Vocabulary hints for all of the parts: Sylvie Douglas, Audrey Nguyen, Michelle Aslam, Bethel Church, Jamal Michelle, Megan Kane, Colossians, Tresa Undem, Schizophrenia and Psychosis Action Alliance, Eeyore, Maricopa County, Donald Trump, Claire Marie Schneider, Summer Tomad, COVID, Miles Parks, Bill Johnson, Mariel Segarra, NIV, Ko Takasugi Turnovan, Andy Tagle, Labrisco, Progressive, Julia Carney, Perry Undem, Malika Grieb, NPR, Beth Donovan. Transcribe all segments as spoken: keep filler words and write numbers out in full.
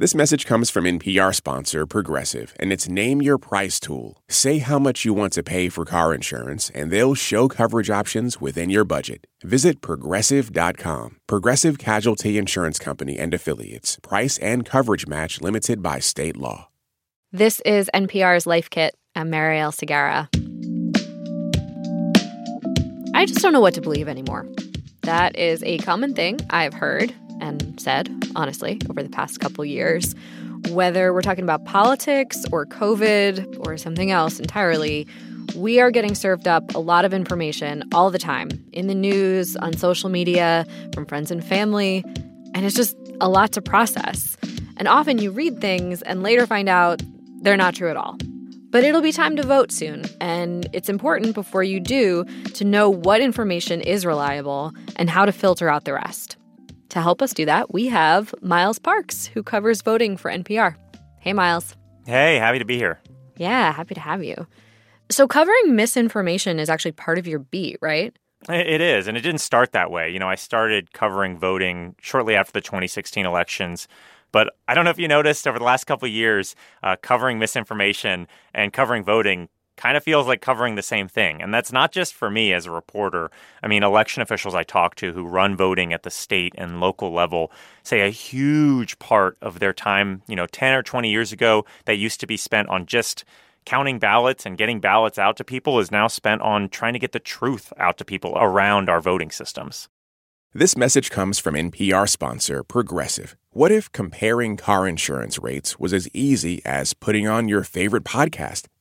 This message comes from N P R sponsor Progressive, and it's Name Your Price tool. Say how much you want to pay for car insurance, and they'll show coverage options within your budget. Visit Progressive dot com. Progressive Casualty Insurance Company and Affiliates. Price and coverage match limited by state law. This is N P R's Life Kit. I'm Mariel Segarra. I just don't know what to believe anymore. That is a common thing I've heard and said, honestly, over the past couple years. Whether we're talking about politics or COVID or something else entirely, we are getting served up a lot of information all the time, in the news, on social media, from friends and family, and it's just a lot to process. And often you read things and later find out they're not true at all. But it'll be time to vote soon, and it's important before you do to know what information is reliable and how to filter out the rest. To help us do that, we have Miles Parks, who covers voting for N P R. Hey, Miles. Hey, happy to be here. Yeah, happy to have you. So covering misinformation is actually part of your beat, right? It is, and it didn't start that way. You know, I started covering voting shortly after the twenty sixteen elections. But I don't know if you noticed over the last couple of years, uh, covering misinformation and covering voting kind of feels like covering the same thing. And that's not just for me as a reporter. I mean, election officials I talk to who run voting at the state and local level say a huge part of their time, you know, ten or twenty years ago, that used to be spent on just counting ballots and getting ballots out to people is now spent on trying to get the truth out to people around our voting systems. This message comes from N P R sponsor Progressive. What if comparing car insurance rates was as easy as putting on your favorite podcast?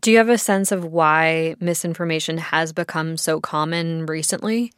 Do you have a sense of why misinformation has become so common recently?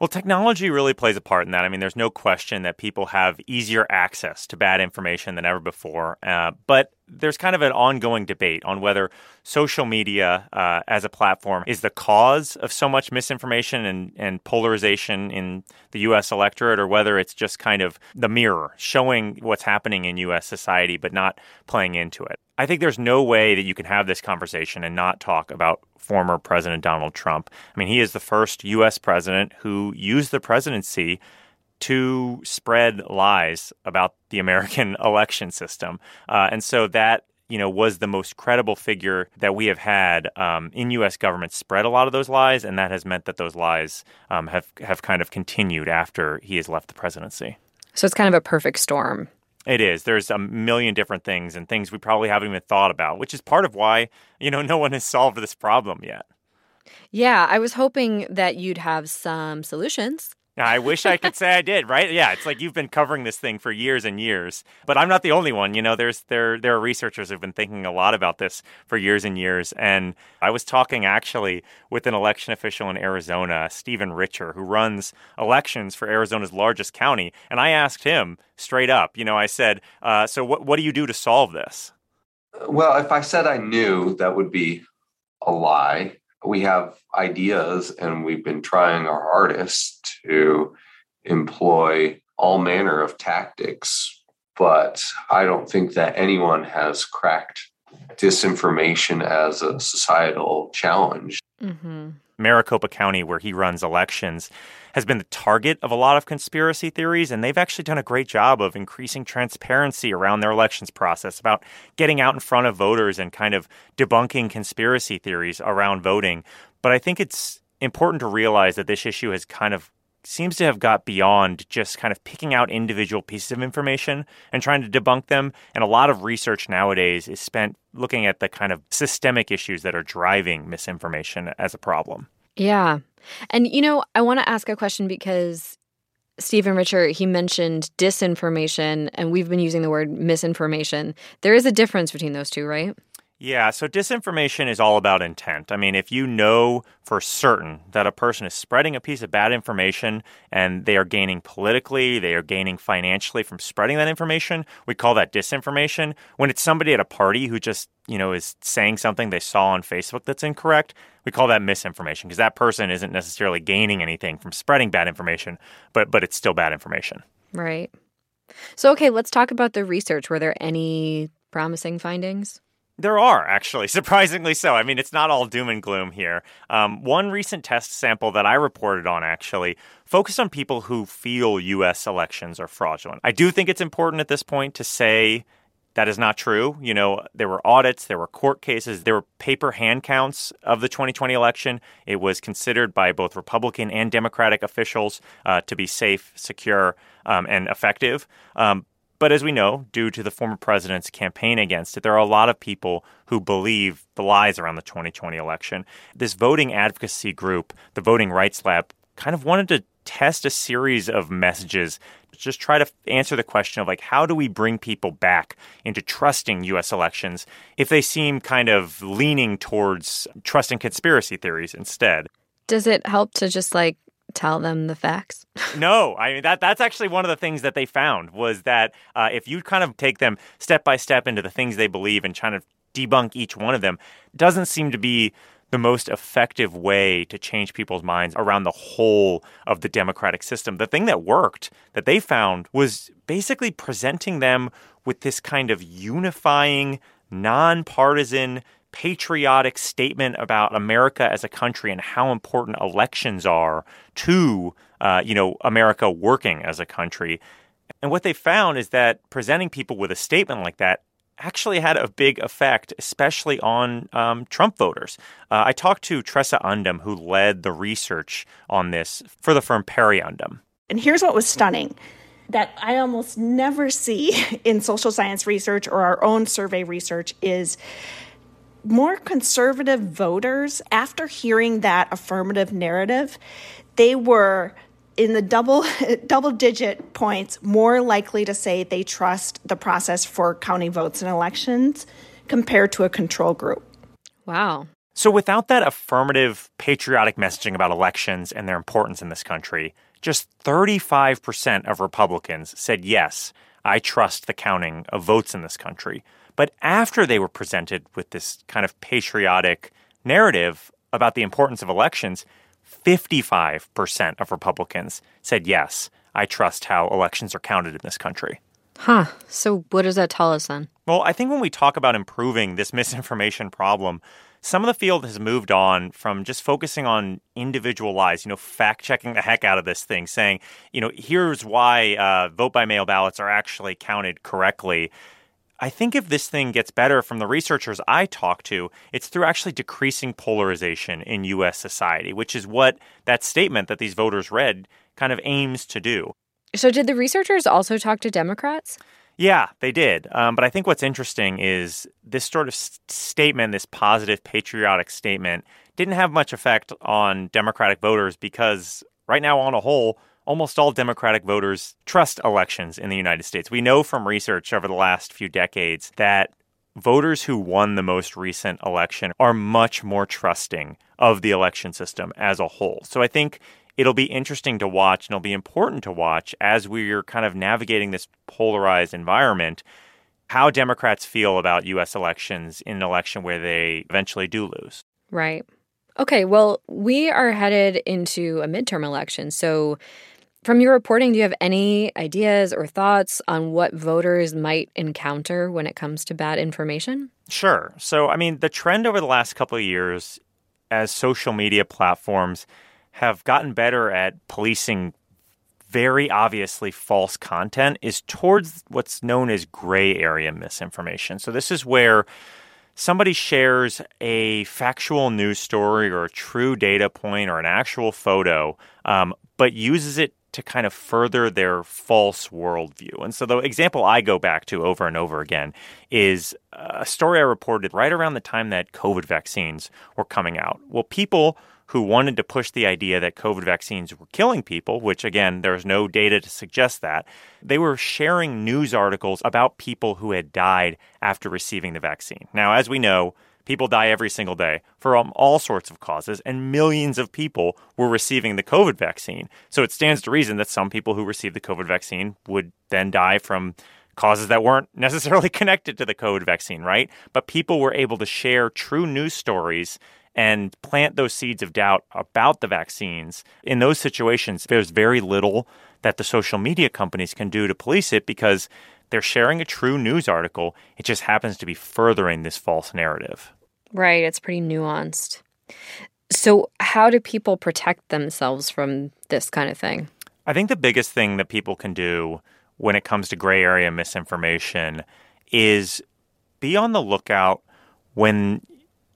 Well, technology really plays a part in that. I mean, there's no question that people have easier access to bad information than ever before. Uh, but there's kind of an ongoing debate on whether social media uh, as a platform is the cause of so much misinformation and, and polarization in the U S electorate, or whether it's just kind of the mirror showing what's happening in U S society but not playing into it. I think there's no way that you can have this conversation and not talk about former President Donald Trump. I mean, he is the first U S president who used the presidency to spread lies about the American election system. Uh, and so that, you know, was the most credible figure that we have had um, in U S government spread a lot of those lies. And that has meant that those lies um, have, have kind of continued after he has left the presidency. So it's kind of a perfect storm. It is. There's a million different things and things we probably haven't even thought about, which is part of why, you know, no one has solved this problem yet. Yeah, I was hoping that you'd have some solutions. I wish I could say I did, right? Yeah, it's like you've been covering this thing for years and years, but I'm not the only one. You know, there's there there are researchers who've been thinking a lot about this for years and years. And I was talking actually with an election official in Arizona, Stephen Richer, who runs elections for Arizona's largest county. And I asked him straight up, you know, I said, uh, so what what do you do to solve this? Well, if I said I knew, that would be a lie. We have ideas, and we've been trying our hardest to employ all manner of tactics, but I don't think that anyone has cracked disinformation as a societal challenge. Mm-hmm. Maricopa County, where he runs elections, has been the target of a lot of conspiracy theories, and they've actually done a great job of increasing transparency around their elections process, about getting out in front of voters and kind of debunking conspiracy theories around voting. But I think it's important to realize that this issue has kind of seems to have got beyond just kind of picking out individual pieces of information and trying to debunk them. And a lot of research nowadays is spent looking at the kind of systemic issues that are driving misinformation as a problem. Yeah. And, you know, I want to ask a question because Stephen Richer, he mentioned disinformation, and we've been using the word misinformation. There is a difference between those two, right? Yeah, so disinformation is all about intent. I mean, if you know for certain that a person is spreading a piece of bad information and they are gaining politically, they are gaining financially from spreading that information, we call that disinformation. When it's somebody at a party who just, you know, is saying something they saw on Facebook that's incorrect, we call that misinformation because that person isn't necessarily gaining anything from spreading bad information, but but it's still bad information. Right. So, okay, let's talk about the research. Were there any promising findings? There are, actually, surprisingly so. I mean, it's not all doom and gloom here. Um, one recent test sample that I reported on, actually, focused on people who feel U S elections are fraudulent. I do think it's important at this point to say that is not true. You know, there were audits, there were court cases, there were paper hand counts of the twenty twenty election. It was considered by both Republican and Democratic officials uh, to be safe, secure, um, and effective. Um But as we know, due to the former president's campaign against it, there are a lot of people who believe the lies around the twenty twenty election. This voting advocacy group, the Voting Rights Lab, kind of wanted to test a series of messages, just try to answer the question of, like, how do we bring people back into trusting U S elections if they seem kind of leaning towards trusting conspiracy theories instead? Does it help to just, like, tell them the facts? No, I mean, that that's actually one of the things that they found was that uh, if you kind of take them step by step into the things they believe and try to debunk each one of them, doesn't seem to be the most effective way to change people's minds around the whole of the democratic system. The thing that worked, that they found, was basically presenting them with this kind of unifying, nonpartisan, patriotic statement about America as a country and how important elections are to, uh, you know, America working as a country. And what they found is that presenting people with a statement like that actually had a big effect, especially on um, Trump voters. Uh, I talked to Tresa Undem, who led the research on this for the firm Perry Undem. And here's what was stunning that I almost never see in social science research or our own survey research is more conservative voters, after hearing that affirmative narrative, they were in the double double digit points more likely to say they trust the process for counting votes in elections compared to a control group. Wow. So without that affirmative patriotic messaging about elections and their importance in this country, just thirty-five percent of Republicans said, yes, I trust the counting of votes in this country. But after they were presented with this kind of patriotic narrative about the importance of elections, fifty-five percent of Republicans said, yes, I trust how elections are counted in this country. Huh. So what does that tell us then? Well, I think when we talk about improving this misinformation problem, some of the field has moved on from just focusing on individual lies, you know, fact-checking the heck out of this thing, saying, you know, here's why uh, vote-by-mail ballots are actually counted correctly. I think if this thing gets better from the researchers I talk to, it's through actually decreasing polarization in U S society, which is what that statement that these voters read kind of aims to do. So did the researchers also talk to Democrats? Yeah, they did. Um, but I think what's interesting is this sort of st- statement, this positive patriotic statement, didn't have much effect on Democratic voters because right now on a whole, almost all Democratic voters trust elections in the United States. We know from research over the last few decades that voters who won the most recent election are much more trusting of the election system as a whole. So I think it'll be interesting to watch, and it'll be important to watch as we're kind of navigating this polarized environment, how Democrats feel about U S elections in an election where they eventually do lose. Right. Okay, well, we are headed into a midterm election, so from your reporting, do you have any ideas or thoughts on what voters might encounter when it comes to bad information? Sure. So, I mean, the trend over the last couple of years as social media platforms have gotten better at policing very obviously false content is towards what's known as gray area misinformation. So this is where somebody shares a factual news story or a true data point or an actual photo, um, but uses it to kind of further their false worldview. And so the example I go back to over and over again is a story I reported right around the time that COVID vaccines were coming out. Well, people who wanted to push the idea that COVID vaccines were killing people, which, again, there's no data to suggest that, they were sharing news articles about people who had died after receiving the vaccine. Now, as we know, people die every single day from all sorts of causes, and millions of people were receiving the COVID vaccine. So it stands to reason that some people who received the COVID vaccine would then die from causes that weren't necessarily connected to the COVID vaccine, right? But people were able to share true news stories and plant those seeds of doubt about the vaccines. In those situations, there's very little that the social media companies can do to police it because they're sharing a true news article. It just happens to be furthering this false narrative. Right. It's pretty nuanced. So how do people protect themselves from this kind of thing? I think the biggest thing that people can do when it comes to gray area misinformation is be on the lookout when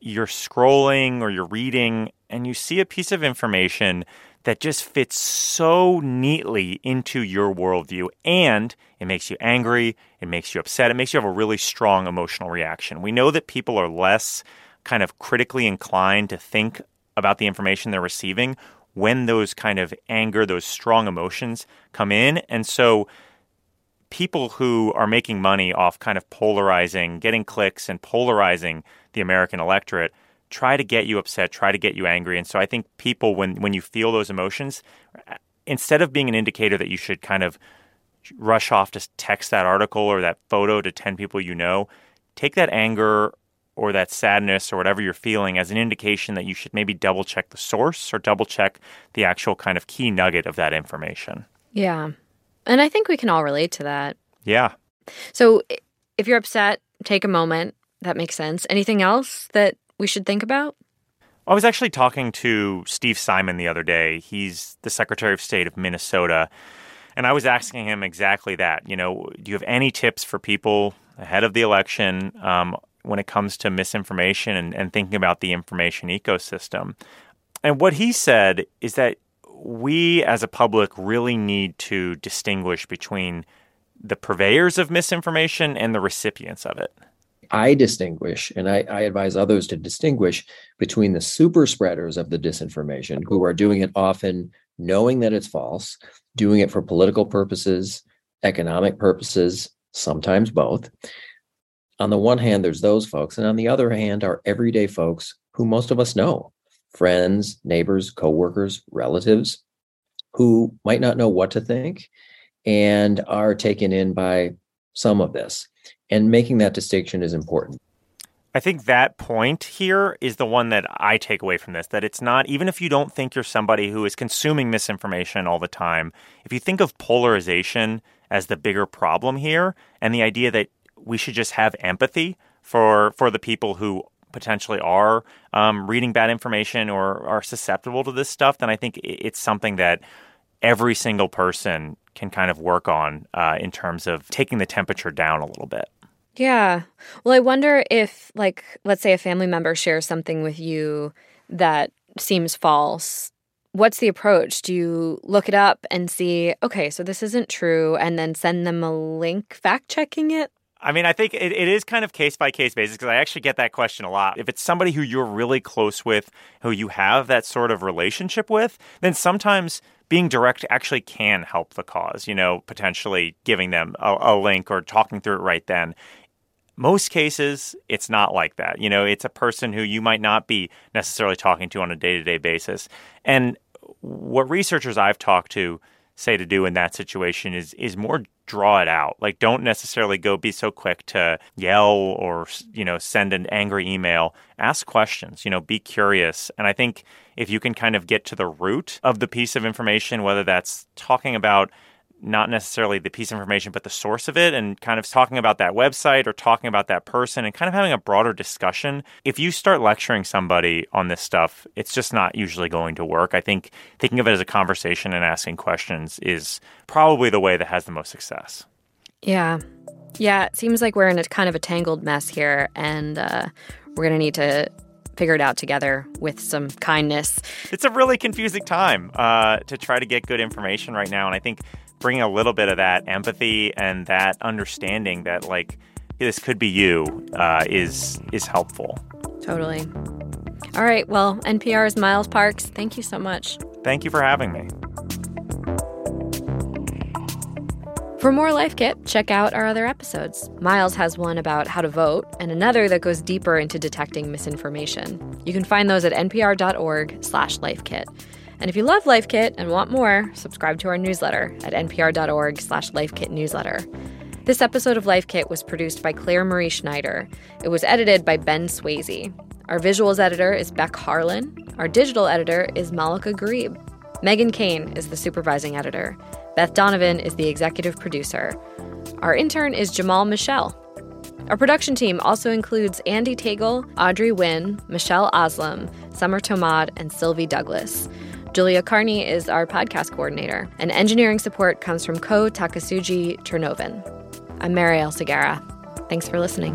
you're scrolling or you're reading and you see a piece of information that just fits so neatly into your worldview, and it makes you angry, it makes you upset, it makes you have a really strong emotional reaction. We know that people are less kind of critically inclined to think about the information they're receiving when those kind of anger, those strong emotions come in. And so people who are making money off kind of polarizing, getting clicks and polarizing the American electorate, try to get you upset, try to get you angry. And so I think people, when, when you feel those emotions, instead of being an indicator that you should kind of rush off to text that article or that photo to ten people you know, take that anger or that sadness or whatever you're feeling as an indication that you should maybe double-check the source or double-check the actual kind of key nugget of that information. Yeah. And I think we can all relate to that. Yeah. So if you're upset, take a moment. That makes sense. Anything else that we should think about? I was actually talking to Steve Simon the other day. He's the Secretary of State of Minnesota. And I was asking him exactly that. You know, do you have any tips for people ahead of the election um, when it comes to misinformation and, and thinking about the information ecosystem? And what he said is that we as a public really need to distinguish between the purveyors of misinformation and the recipients of it. I distinguish, and I, I advise others to distinguish between the super spreaders of the disinformation, who are doing it often knowing that it's false, doing it for political purposes, economic purposes, sometimes both. On the one hand, there's those folks. And on the other hand are everyday folks who most of us know, friends, neighbors, coworkers, relatives, who might not know what to think and are taken in by some of this. And making that distinction is important. I think that point here is the one that I take away from this, that it's not, even if you don't think you're somebody who is consuming misinformation all the time, if you think of polarization as the bigger problem here and the idea that we should just have empathy for, for the people who potentially are um, reading bad information or are susceptible to this stuff, then I think it's something that every single person can kind of work on uh, in terms of taking the temperature down a little bit. Yeah. Well, I wonder if, like, let's say a family member shares something with you that seems false. What's the approach? Do you look it up and see, okay, so this isn't true, and then send them a link fact-checking it? I mean, I think it, it is kind of case-by-case basis, because I actually get that question a lot. If it's somebody who you're really close with, who you have that sort of relationship with, then sometimes being direct actually can help the cause, you know, potentially giving them a, a link or talking through it right then. Most cases, it's not like that. You know, it's a person who you might not be necessarily talking to on a day-to-day basis. And what researchers I've talked to say to do in that situation is is more draw it out. Like, don't necessarily go be so quick to yell or, you know, send an angry email. Ask questions, you know, be curious. And I think if you can kind of get to the root of the piece of information, whether that's talking about not necessarily the piece of information, but the source of it, and kind of talking about that website or talking about that person and kind of having a broader discussion. If you start lecturing somebody on this stuff, it's just not usually going to work. I think thinking of it as a conversation and asking questions is probably the way that has the most success. Yeah. Yeah. It seems like we're in a kind of a tangled mess here, and uh, we're going to need to figure it out together with some kindness. It's a really confusing time uh, to try to get good information right now. And I think bringing a little bit of that empathy and that understanding that, like, this could be you uh, is is helpful. Totally. All right. Well, N P R's Miles Parks, thank you so much. Thank you for having me. For more Life Kit, check out our other episodes. Miles has one about how to vote and another that goes deeper into detecting misinformation. You can find those at N P R dot org slash Life Kit. And if you love Life Kit and want more, subscribe to our newsletter at N P R dot org slash Life Kit newsletter. This episode of Life Kit was produced by Claire Marie Schneider. It was edited by Ben Swayze. Our visuals editor is Beck Harlan. Our digital editor is Malika Grieb. Megan Kane is the supervising editor. Beth Donovan is the executive producer. Our intern is Jamal Michelle. Our production team also includes Andy Tagle, Audrey Nguyen, Michelle Aslam, Summer Tomad, and Sylvie Douglas. Julia Carney is our podcast coordinator, and engineering support comes from Ko Takasugi Turnovan. I'm Mariel Segarra. Thanks for listening.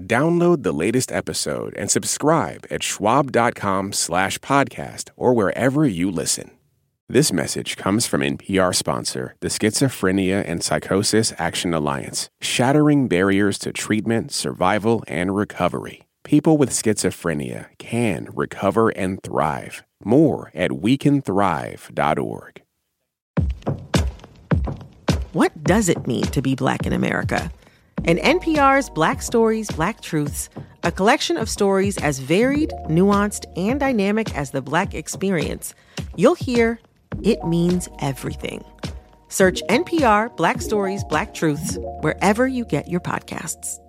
Download the latest episode and subscribe at schwab dot com slash podcast or wherever you listen. This message comes from N P R sponsor, the Schizophrenia and Psychosis Action Alliance, shattering barriers to treatment, survival, and recovery. People with schizophrenia can recover and thrive. More at we can thrive dot org. What does it mean to be Black in America? In N P R's Black Stories, Black Truths, a collection of stories as varied, nuanced, and dynamic as the Black experience, you'll hear it means everything. Search N P R Black Stories, Black Truths wherever you get your podcasts.